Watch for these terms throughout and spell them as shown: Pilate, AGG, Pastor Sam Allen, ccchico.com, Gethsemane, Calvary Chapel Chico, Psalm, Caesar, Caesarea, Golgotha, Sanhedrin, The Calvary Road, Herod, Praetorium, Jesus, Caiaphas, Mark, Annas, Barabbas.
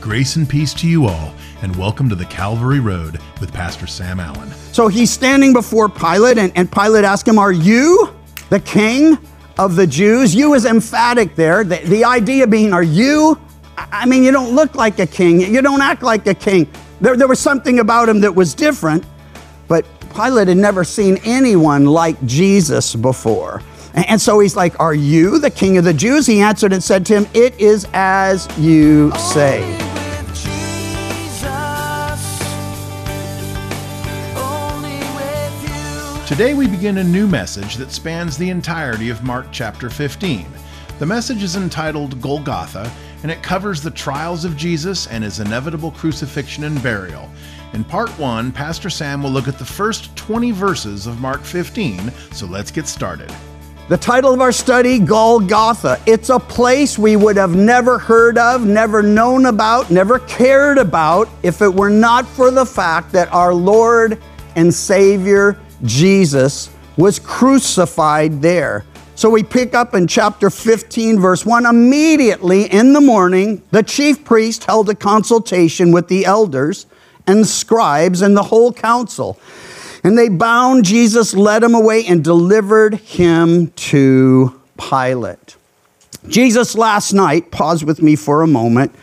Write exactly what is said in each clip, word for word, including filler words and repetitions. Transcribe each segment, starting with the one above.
Grace and peace to you all, and welcome to The Calvary Road with Pastor Sam Allen. So he's standing before Pilate, and, and Pilate asked him, "Are you the king of the Jews?" You is emphatic there. The, the idea being, are you? I mean, you don't look like a king. You don't act like a king. There, there was something about him that was different, but Pilate had never seen anyone like Jesus before. And so he's like, "Are you the king of the Jews?" He answered and said to him, "It is as you say." Only with Jesus. Only with you. Today we begin a new message that spans the entirety of Mark chapter fifteen. The message is entitled Golgotha, and it covers the trials of Jesus and his inevitable crucifixion and burial. In part one, Pastor Sam will look at the first twenty verses of Mark fifteen, so let's get started. The title of our study, Golgotha. It's a place we would have never heard of, never known about, never cared about if it were not for the fact that our Lord and Savior, Jesus, was crucified there. So we pick up in chapter fifteen, verse one. Immediately in the morning, the chief priest held a consultation with the elders and scribes and the whole council. And they bound Jesus, led him away, and delivered him to Pilate. Jesus last night, pause with me for a moment,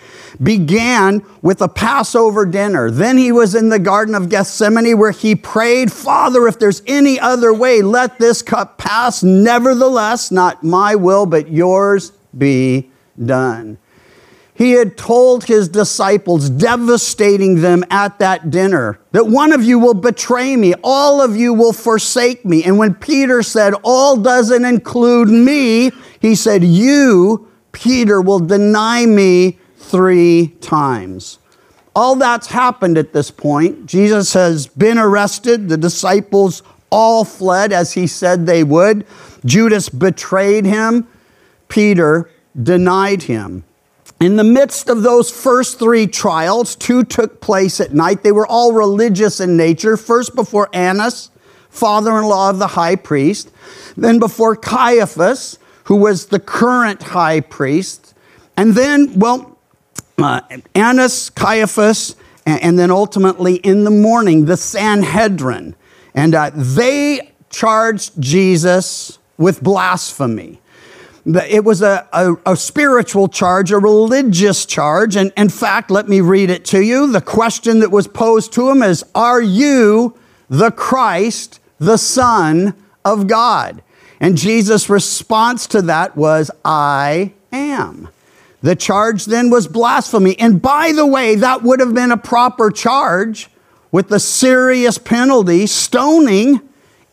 began with a Passover dinner. Then he was in the Garden of Gethsemane where he prayed, "Father, if there's any other way, let this cup pass. Nevertheless, not my will, but yours be done." He had told his disciples, devastating them at that dinner, that one of you will betray me, all of you will forsake me. And when Peter said, "All doesn't include me," he said, "You, Peter, will deny me three times." All that's happened at this point. Jesus has been arrested. The disciples all fled as he said they would. Judas betrayed him. Peter denied him. In the midst of those first three trials, two took place at night. They were all religious in nature. First before Annas, father-in-law of the high priest. Then before Caiaphas, who was the current high priest. And then, well, uh, Annas, Caiaphas, and, and then ultimately in the morning, the Sanhedrin. And uh, they charged Jesus with blasphemy. It was a, a, a spiritual charge, a religious charge. And in fact, let me read it to you. The question that was posed to him is, "Are you the Christ, the Son of God?" And Jesus' response to that was, "I am." The charge then was blasphemy. And by the way, that would have been a proper charge with the serious penalty, stoning,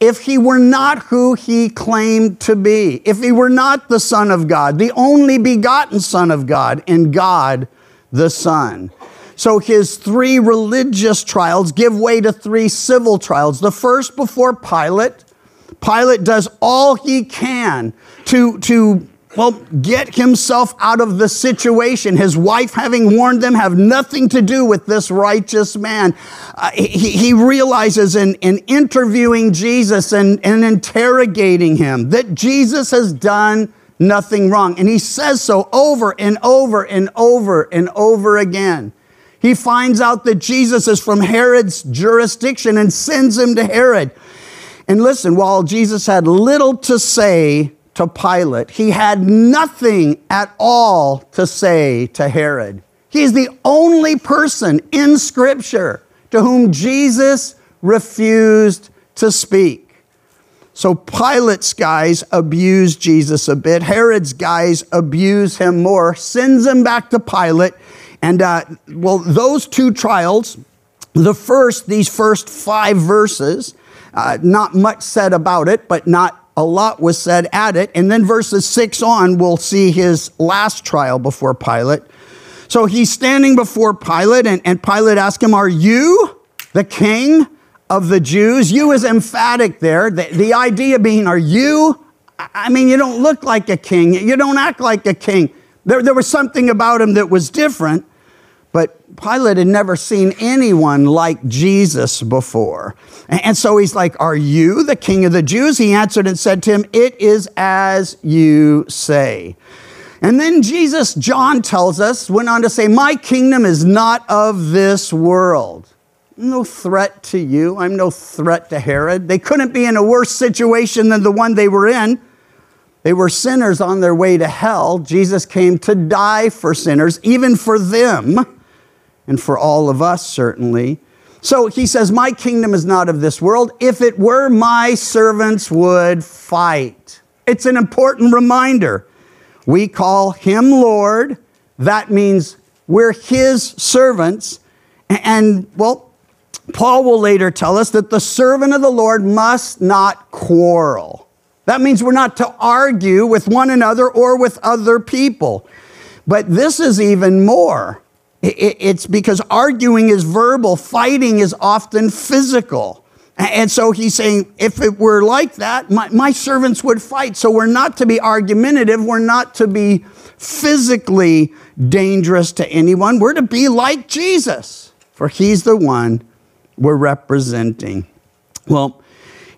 if he were not who he claimed to be, if he were not the Son of God, the only begotten Son of God, and God the Son. So his three religious trials give way to three civil trials. The first before Pilate. Pilate does all he can to, to well, get himself out of the situation. His wife, having warned them, have nothing to do with this righteous man. Uh, he, he realizes in, in interviewing Jesus and, and interrogating him that Jesus has done nothing wrong. And he says so over and over and over and over again. He finds out that Jesus is from Herod's jurisdiction and sends him to Herod. And listen, while Jesus had little to say to Pilate, he had nothing at all to say to Herod. He's the only person in Scripture to whom Jesus refused to speak. So Pilate's guys abuse Jesus a bit. Herod's guys abuse him more, sends him back to Pilate. And, uh, well, those two trials, the first, these first five verses, uh, not much said about it, but not a lot was said at it. And then verses six on, we'll see his last trial before Pilate. So he's standing before Pilate, and, and Pilate asked him, "Are you the king of the Jews?" You is emphatic there. The, the idea being, are you? I mean, you don't look like a king. You don't act like a king. There, there was something about him that was different. But Pilate had never seen anyone like Jesus before. And so he's like, "Are you the king of the Jews?" He answered and said to him, "It is as you say." And then Jesus, John tells us, went on to say, my kingdom is not of this world. I'm no threat to you. I'm no threat to Herod. They couldn't be in a worse situation than the one they were in. They were sinners on their way to hell. Jesus came to die for sinners, even for them, and for all of us, certainly. So he says, my kingdom is not of this world. If it were, my servants would fight. It's an important reminder. We call him Lord. That means we're his servants. And, well, Paul will later tell us that the servant of the Lord must not quarrel. That means we're not to argue with one another or with other people. But this is even more. It's because arguing is verbal, fighting is often physical. And so he's saying, if it were like that, my, my servants would fight. So we're not to be argumentative. We're not to be physically dangerous to anyone. We're to be like Jesus, for he's the one we're representing. Well,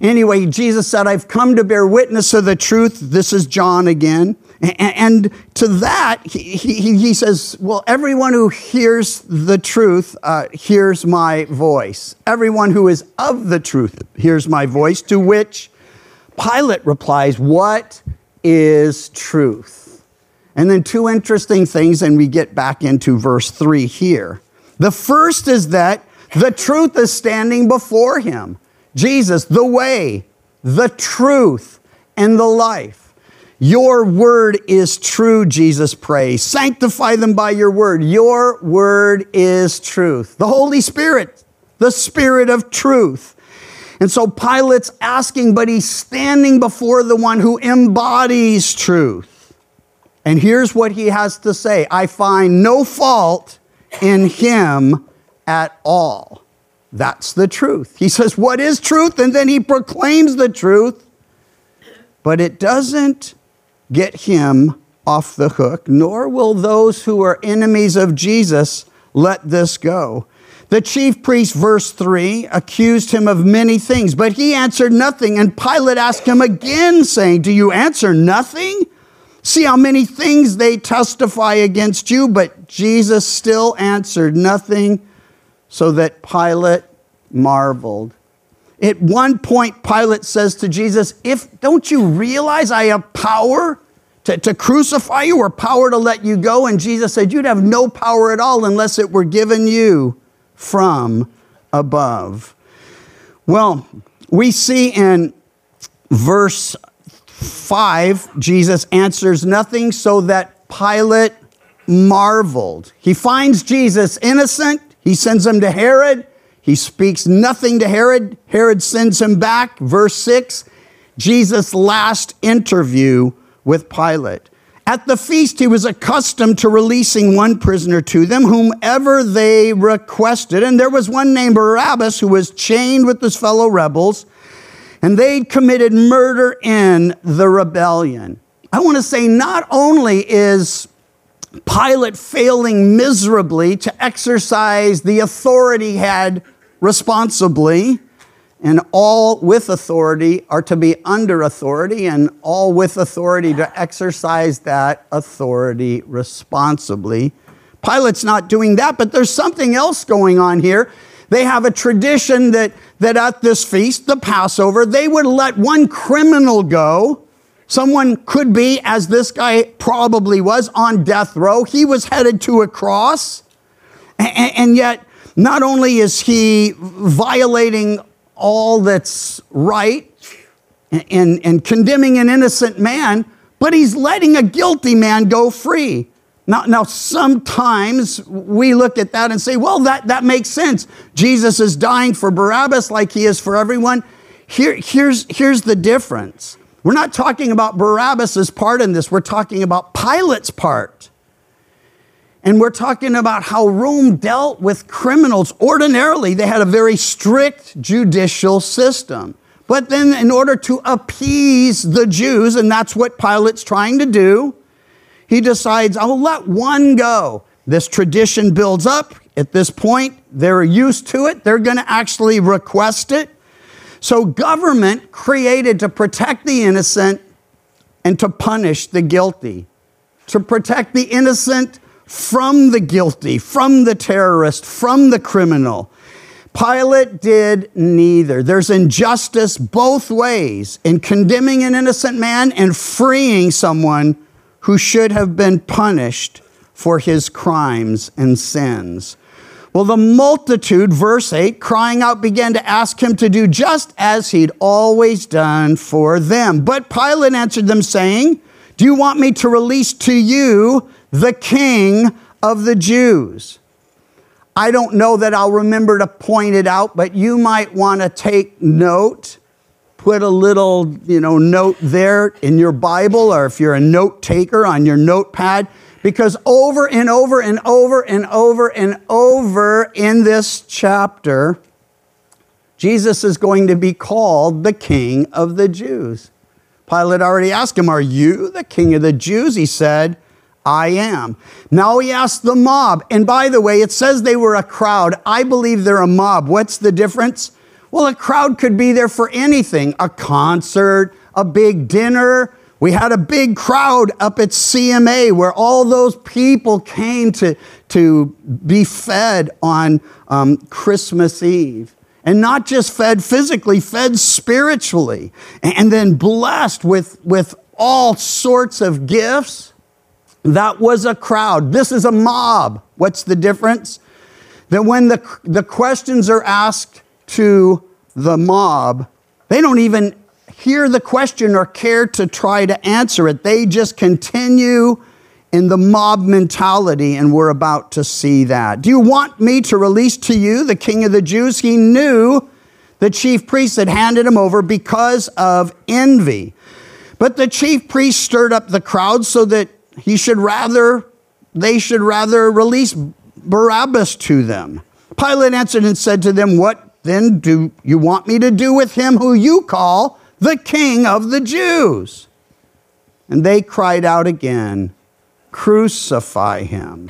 anyway, Jesus said, I've come to bear witness to the truth. This is John again. And to that, he, he, he says, well, everyone who hears the truth uh, hears my voice. Everyone who is of the truth hears my voice, to which Pilate replies, what is truth? And then two interesting things, and we get back into verse three here. The first is that the truth is standing before him. Jesus, the way, the truth, and the life. Your word is true, Jesus prays. Sanctify them by your word. Your word is truth. The Holy Spirit, the Spirit of truth. And so Pilate's asking, but he's standing before the one who embodies truth. And here's what he has to say. I find no fault in him at all. That's the truth. He says, what is truth? And then he proclaims the truth. But it doesn't get him off the hook, nor will those who are enemies of Jesus let this go. The chief priest, verse three, accused him of many things, but he answered nothing. And Pilate asked him again, saying, do you answer nothing? See how many things they testify against you. But Jesus still answered nothing, so that Pilate marveled. At one point, Pilate says to Jesus, "If don't you realize I have power to, to crucify you or power to let you go?" And Jesus said, you'd have no power at all unless it were given you from above. Well, we see in verse five, Jesus answers nothing, so that Pilate marveled. He finds Jesus innocent. He sends him to Herod. He speaks nothing to Herod. Herod sends him back. Verse six, Jesus' last interview with Pilate. At the feast, he was accustomed to releasing one prisoner to them, whomever they requested. And there was one named Barabbas who was chained with his fellow rebels, and they committed murder in the rebellion. I want to say not only is Pilate failing miserably to exercise the authority he had responsibly, and all with authority are to be under authority, and all with authority to exercise that authority responsibly. Pilate's not doing that, but there's something else going on here. They have a tradition that, that at this feast, the Passover, they would let one criminal go. Someone could be, as this guy probably was, on death row. He was headed to a cross. And yet, not only is he violating all that's right and, and condemning an innocent man, but he's letting a guilty man go free. Now, now, sometimes we look at that and say, well, that, that makes sense. Jesus is dying for Barabbas like he is for everyone. Here, here's, here's the differens. We're not talking about Barabbas's part in this. We're talking about Pilate's part. And we're talking about how Rome dealt with criminals. Ordinarily, they had a very strict judicial system. But then in order to appease the Jews, and that's what Pilate's trying to do, he decides, I'll let one go. This tradition builds up. At this point, they're used to it. They're going to actually request it. So government created to protect the innocent and to punish the guilty. to protect the innocent from the guilty, from the terrorist, from the criminal. Pilate did neither. There's injustice both ways in condemning an innocent man and freeing someone who should have been punished for his crimes and sins. Well, the multitude, verse eight, crying out, began to ask him to do just as he'd always done for them. But Pilate answered them, saying, "Do you want me to release to you the King of the Jews?" I don't know that I'll remember to point it out, but you might want to take note. Put a little, you know, note there in your Bible, or if you're a note taker, on your notepad, because over and over and over and over and over in this chapter, Jesus is going to be called the King of the Jews. Pilate already asked him, "Are you the King of the Jews?" He said, "I am." Now he asked the mob. And by the way, it says they were a crowd. I believe they're a mob. What's the difference? Well, a crowd could be there for anything, a concert, a big dinner. We had a big crowd up at C M A where all those people came to, to be fed on um, Christmas Eve. And not just fed physically, fed spiritually, and then blessed with, with all sorts of gifts. That was a crowd. This is a mob. What's the difference? That when the, the questions are asked to the mob, they don't even hear the question or care to try to answer it. They just continue in the mob mentality, and we're about to see that. "Do you want me to release to you the King of the Jews?" He knew the chief priests had handed him over because of envy. But the chief priests stirred up the crowd so that he should rather, they should rather release Barabbas to them. Pilate answered and said to them, "What then do you want me to do with him who you call the King of the Jews?" And they cried out again, "Crucify him."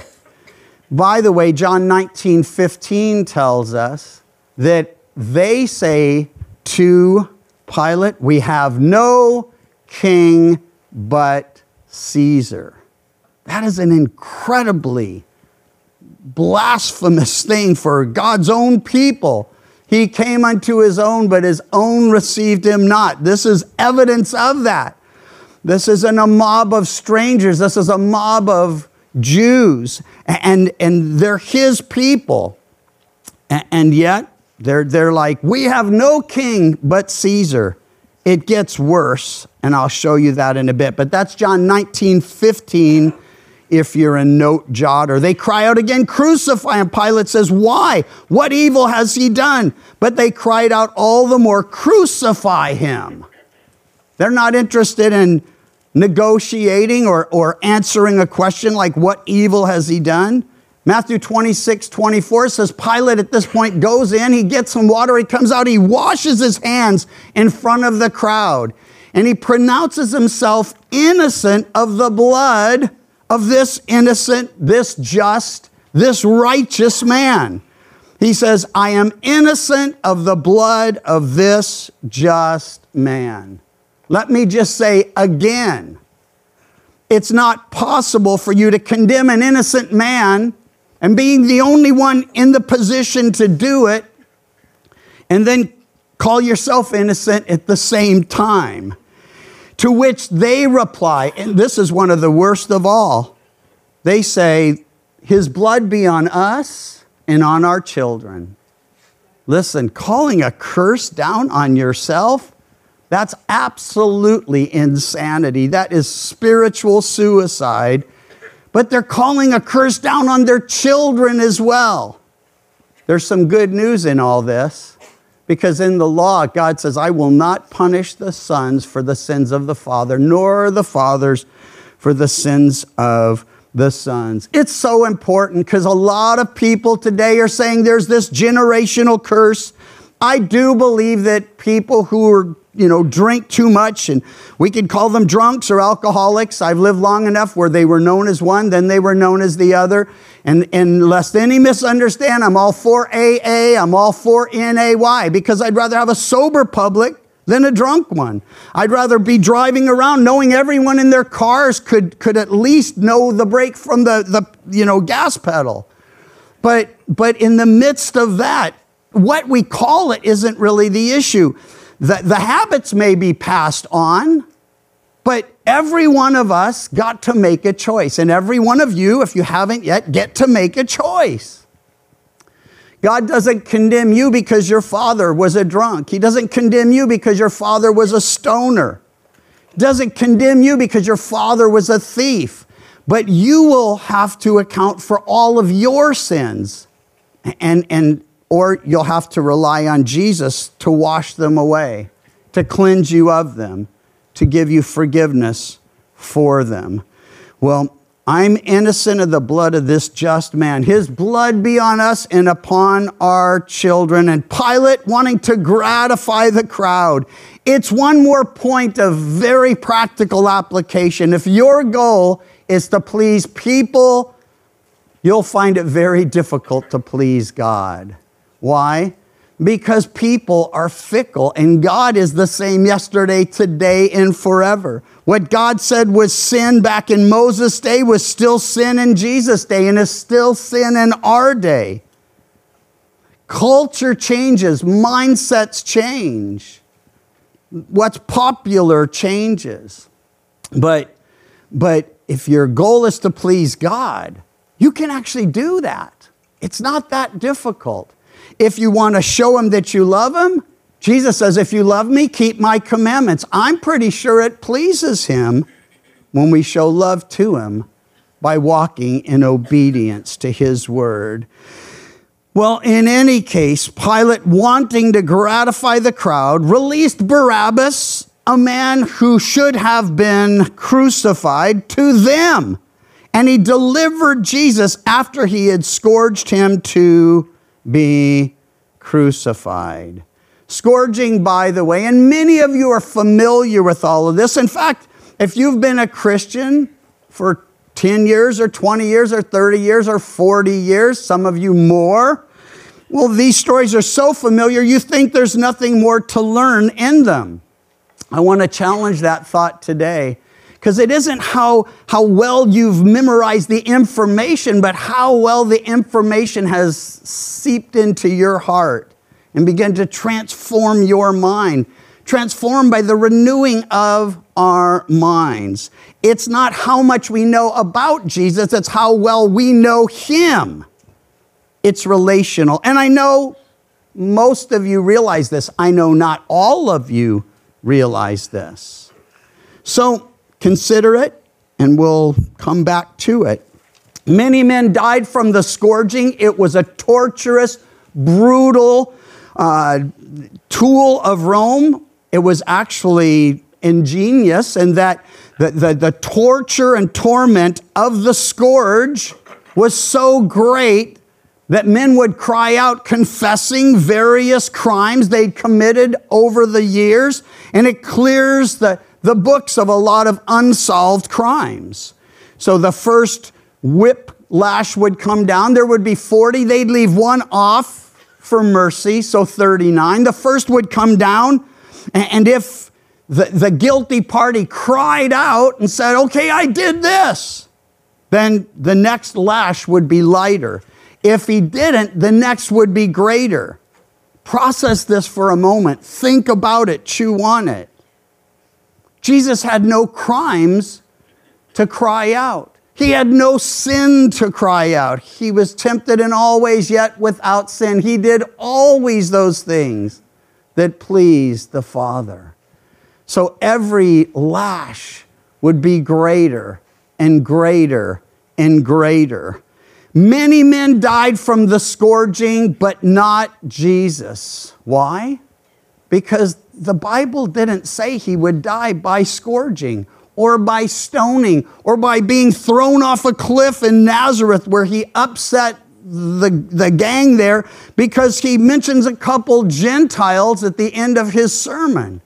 By the way, John nineteen fifteen tells us that they say to Pilate, "We have no king but Caesar." That is an incredibly blasphemous thing for God's own people. He came unto his own, but his own received him not. This is evidence of that. This isn't a mob of strangers. This is a mob of Jews, and, and they're his people. And yet, they're, they're like, "We have no king but Caesar." It gets worse, and I'll show you that in a bit. But that's John nineteen fifteen. If you're a note jotter. They cry out again, "Crucify him." Pilate says, "Why? What evil has he done?" But they cried out all the more, "Crucify him." They're not interested in negotiating or, or answering a question like, "What evil has he done?" Matthew twenty-six twenty-four says, Pilate at this point goes in, he gets some water, he comes out, he washes his hands in front of the crowd, and he pronounces himself innocent of the blood of this innocent, this just, this righteous man. He says, "I am innocent of the blood of this just man." Let me just say again, it's not possible for you to condemn an innocent man and being the only one in the position to do it and then call yourself innocent at the same time. To which they reply, and this is one of the worst of all, they say, "His blood be on us and on our children." Listen, calling a curse down on yourself, that's absolutely insanity. That is spiritual suicide. But they're calling a curse down on their children as well. There's some good news in all this. Because in the law, God says, "I will not punish the sons for the sins of the father, nor the fathers for the sins of the sons." It's so important because a lot of people today are saying there's this generational curse. I do believe that people who are, you know, drink too much, and we could call them drunks or alcoholics. I've lived long enough where they were known as one, then they were known as the other. And, and lest any misunderstand, I'm all for A A, I'm all for N A Y, because I'd rather have a sober public than a drunk one. I'd rather be driving around knowing everyone in their cars could, could at least know the brake from the, the you know, gas pedal. But, but in the midst of that, what we call it isn't really the issue. The, the habits may be passed on, but every one of us got to make a choice. And every one of you, if you haven't yet, get to make a choice. God doesn't condemn you because your father was a drunk. He doesn't condemn you because your father was a stoner. He doesn't condemn you because your father was a thief. But you will have to account for all of your sins, and, and, or you'll have to rely on Jesus to wash them away, to cleanse you of them, to give you forgiveness for them. Well, I'm innocent of the blood of this just man. His blood be on us and upon our children. And Pilate, wanting to gratify the crowd. It's one more point of very practical application. If your goal is to please people, you'll find it very difficult to please God. Why? Because people are fickle, and God is the same yesterday, today, and forever. What God said was sin back in Moses' day was still sin in Jesus' day, and is still sin in our day. Culture changes. Mindsets change. What's popular changes. But, but if your goal is to please God, you can actually do that. It's not that difficult. If you want to show him that you love him, Jesus says, if you love me, keep my commandments. I'm pretty sure it pleases him when we show love to him by walking in obedience to his word. Well, in any case, Pilate, wanting to gratify the crowd, released Barabbas, a man who should have been crucified, to them. And he delivered Jesus after he had scourged him to be crucified. Scourging, by the way, and many of you are familiar with all of this. In fact, if you've been a Christian for ten years or twenty years or thirty years or forty years, some of you more, well, these stories are so familiar, you think there's nothing more to learn in them. I want to challenge that thought today, because it isn't how, how well you've memorized the information, but how well the information has seeped into your heart and begun to transform your mind, transformed by the renewing of our minds. It's not how much we know about Jesus, it's how well we know him. It's relational. And I know most of you realize this. I know not all of you realize this. So, consider it, and we'll come back to it. Many men died from the scourging. It was a torturous, brutal uh, tool of Rome. It was actually ingenious in that the, the, the torture and torment of the scourge was so great that men would cry out, confessing various crimes they'd committed over the years, and it clears the the books of a lot of unsolved crimes. So the first whiplash would come down. There would be forty. They'd leave one off for mercy, so thirty-nine. The first would come down, and if the, the guilty party cried out and said, okay, I did this, then the next lash would be lighter. If he didn't, the next would be greater. Process this for a moment. Think about it. Chew on it. Jesus had no crimes to cry out. He had no sin to cry out. He was tempted in all ways, yet without sin. He did always those things that pleased the Father. So every lash would be greater and greater and greater. Many men died from the scourging, but not Jesus. Why? Because the Bible didn't say he would die by scourging or by stoning or by being thrown off a cliff in Nazareth, where he upset the, the gang there because he mentions a couple Gentiles at the end of his sermon.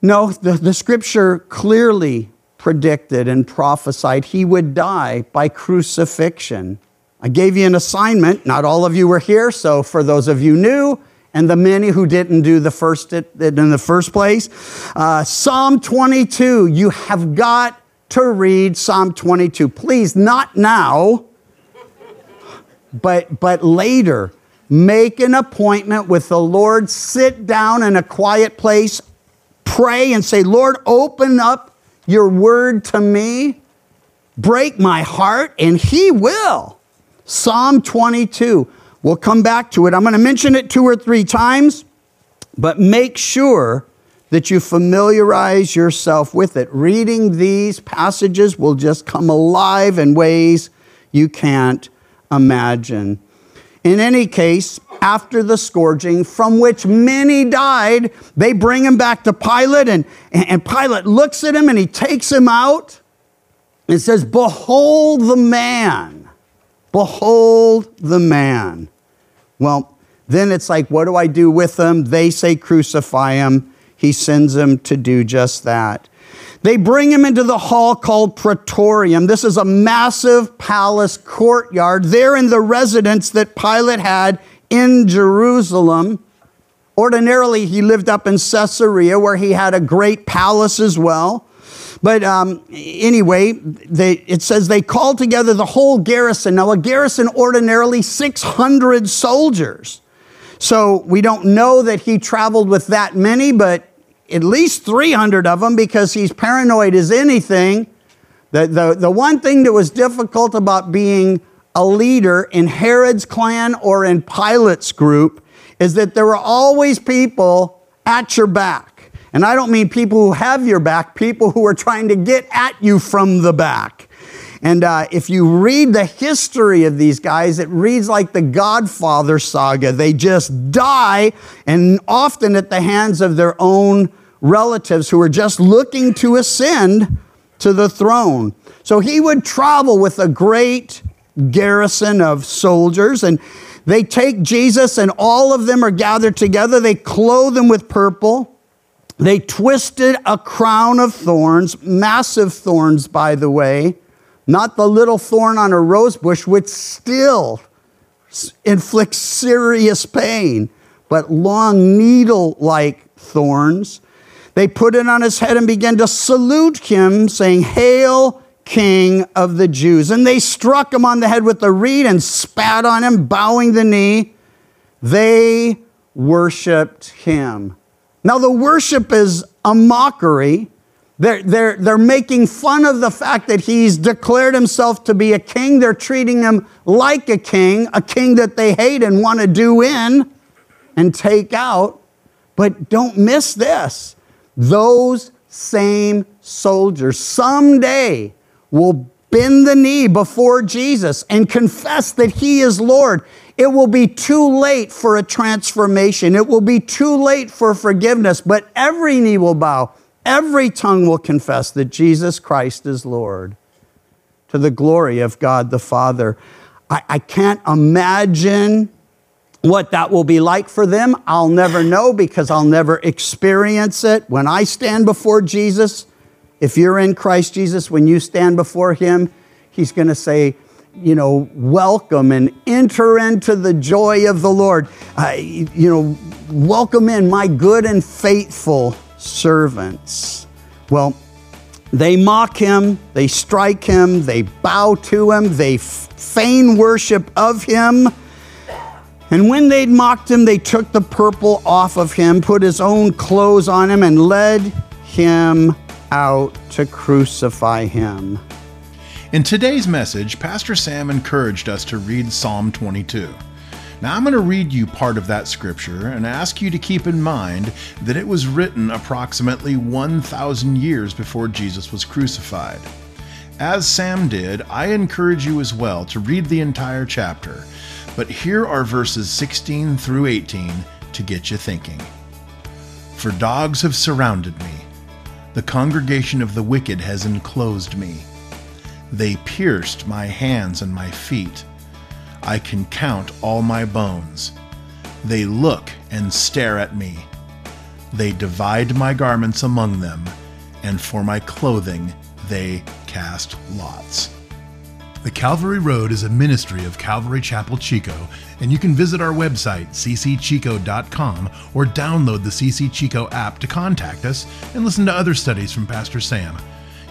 No, the, the scripture clearly predicted and prophesied he would die by crucifixion. I gave you an assignment. Not all of you were here, so for those of you new, and the many who didn't do the first it, it in the first place. Uh, Psalm twenty-two, you have got to read Psalm twenty-two. Please, not now, but, but later. Make an appointment with the Lord. Sit down in a quiet place. Pray and say, Lord, open up your word to me. Break my heart, and he will. Psalm twenty-two. We'll come back to it. I'm going to mention it two or three times, but make sure that you familiarize yourself with it. Reading these passages will just come alive in ways you can't imagine. In any case, after the scourging, from which many died, they bring him back to Pilate, and, and Pilate looks at him, and he takes him out and says, behold the man. Behold the man. Well, then it's like, what do I do with him? They say crucify him. He sends him to do just that. They bring him into the hall called Praetorium. This is a massive palace courtyard. They're in the residence that Pilate had in Jerusalem. Ordinarily, he lived up in Caesarea, where he had a great palace as well. But um, anyway, they, it says they called together the whole garrison. Now, a garrison, ordinarily six hundred soldiers. So we don't know that he traveled with that many, but at least three hundred of them, because he's paranoid as anything. The, the, the one thing that was difficult about being a leader in Herod's clan or in Pilate's group is that there were always people at your back. And I don't mean people who have your back, people who are trying to get at you from the back. And uh, if you read the history of these guys, it reads like the Godfather saga. They just die, and often at the hands of their own relatives who are just looking to ascend to the throne. So he would travel with a great garrison of soldiers, and they take Jesus, and all of them are gathered together. They clothe him with purple. They twisted a crown of thorns, massive thorns, by the way. Not the little thorn on a rose bush, which still inflicts serious pain, but long needle-like thorns. They put it on his head and began to salute him, saying, Hail, King of the Jews. And they struck him on the head with a reed and spat on him, bowing the knee. They worshiped him. Now, the worship is a mockery. They're, they're, they're making fun of the fact that he's declared himself to be a king. They're treating him like a king, a king that they hate and want to do in and take out. But don't miss this. Those same soldiers someday will bend the knee before Jesus and confess that he is Lord. It will be too late for a transformation. It will be too late for forgiveness, but every knee will bow. Every tongue will confess that Jesus Christ is Lord, to the glory of God the Father. I, I can't imagine what that will be like for them. I'll never know, because I'll never experience it. When I stand before Jesus, if you're in Christ Jesus, when you stand before him, he's going to say, you know, welcome and enter into the joy of the Lord. Uh, you know, welcome in my good and faithful servants. Well, they mock him, they strike him, they bow to him, they feign worship of him. And when they'd mocked him, they took the purple off of him, put his own clothes on him, and led him out to crucify him. In today's message, Pastor Sam encouraged us to read Psalm twenty-two. Now, I'm going to read you part of that scripture and ask you to keep in mind that it was written approximately one thousand years before Jesus was crucified. As Sam did, I encourage you as well to read the entire chapter, but here are verses sixteen through eighteen to get you thinking. For dogs have surrounded me. The congregation of the wicked has enclosed me. They pierced my hands and my feet. I can count all my bones. They look and stare at me. They divide my garments among them, and for my clothing they cast lots. The Calvary Road is a ministry of Calvary Chapel Chico, and you can visit our website, c c chico dot com, or download the C C Chico app to contact us and listen to other studies from Pastor Sam.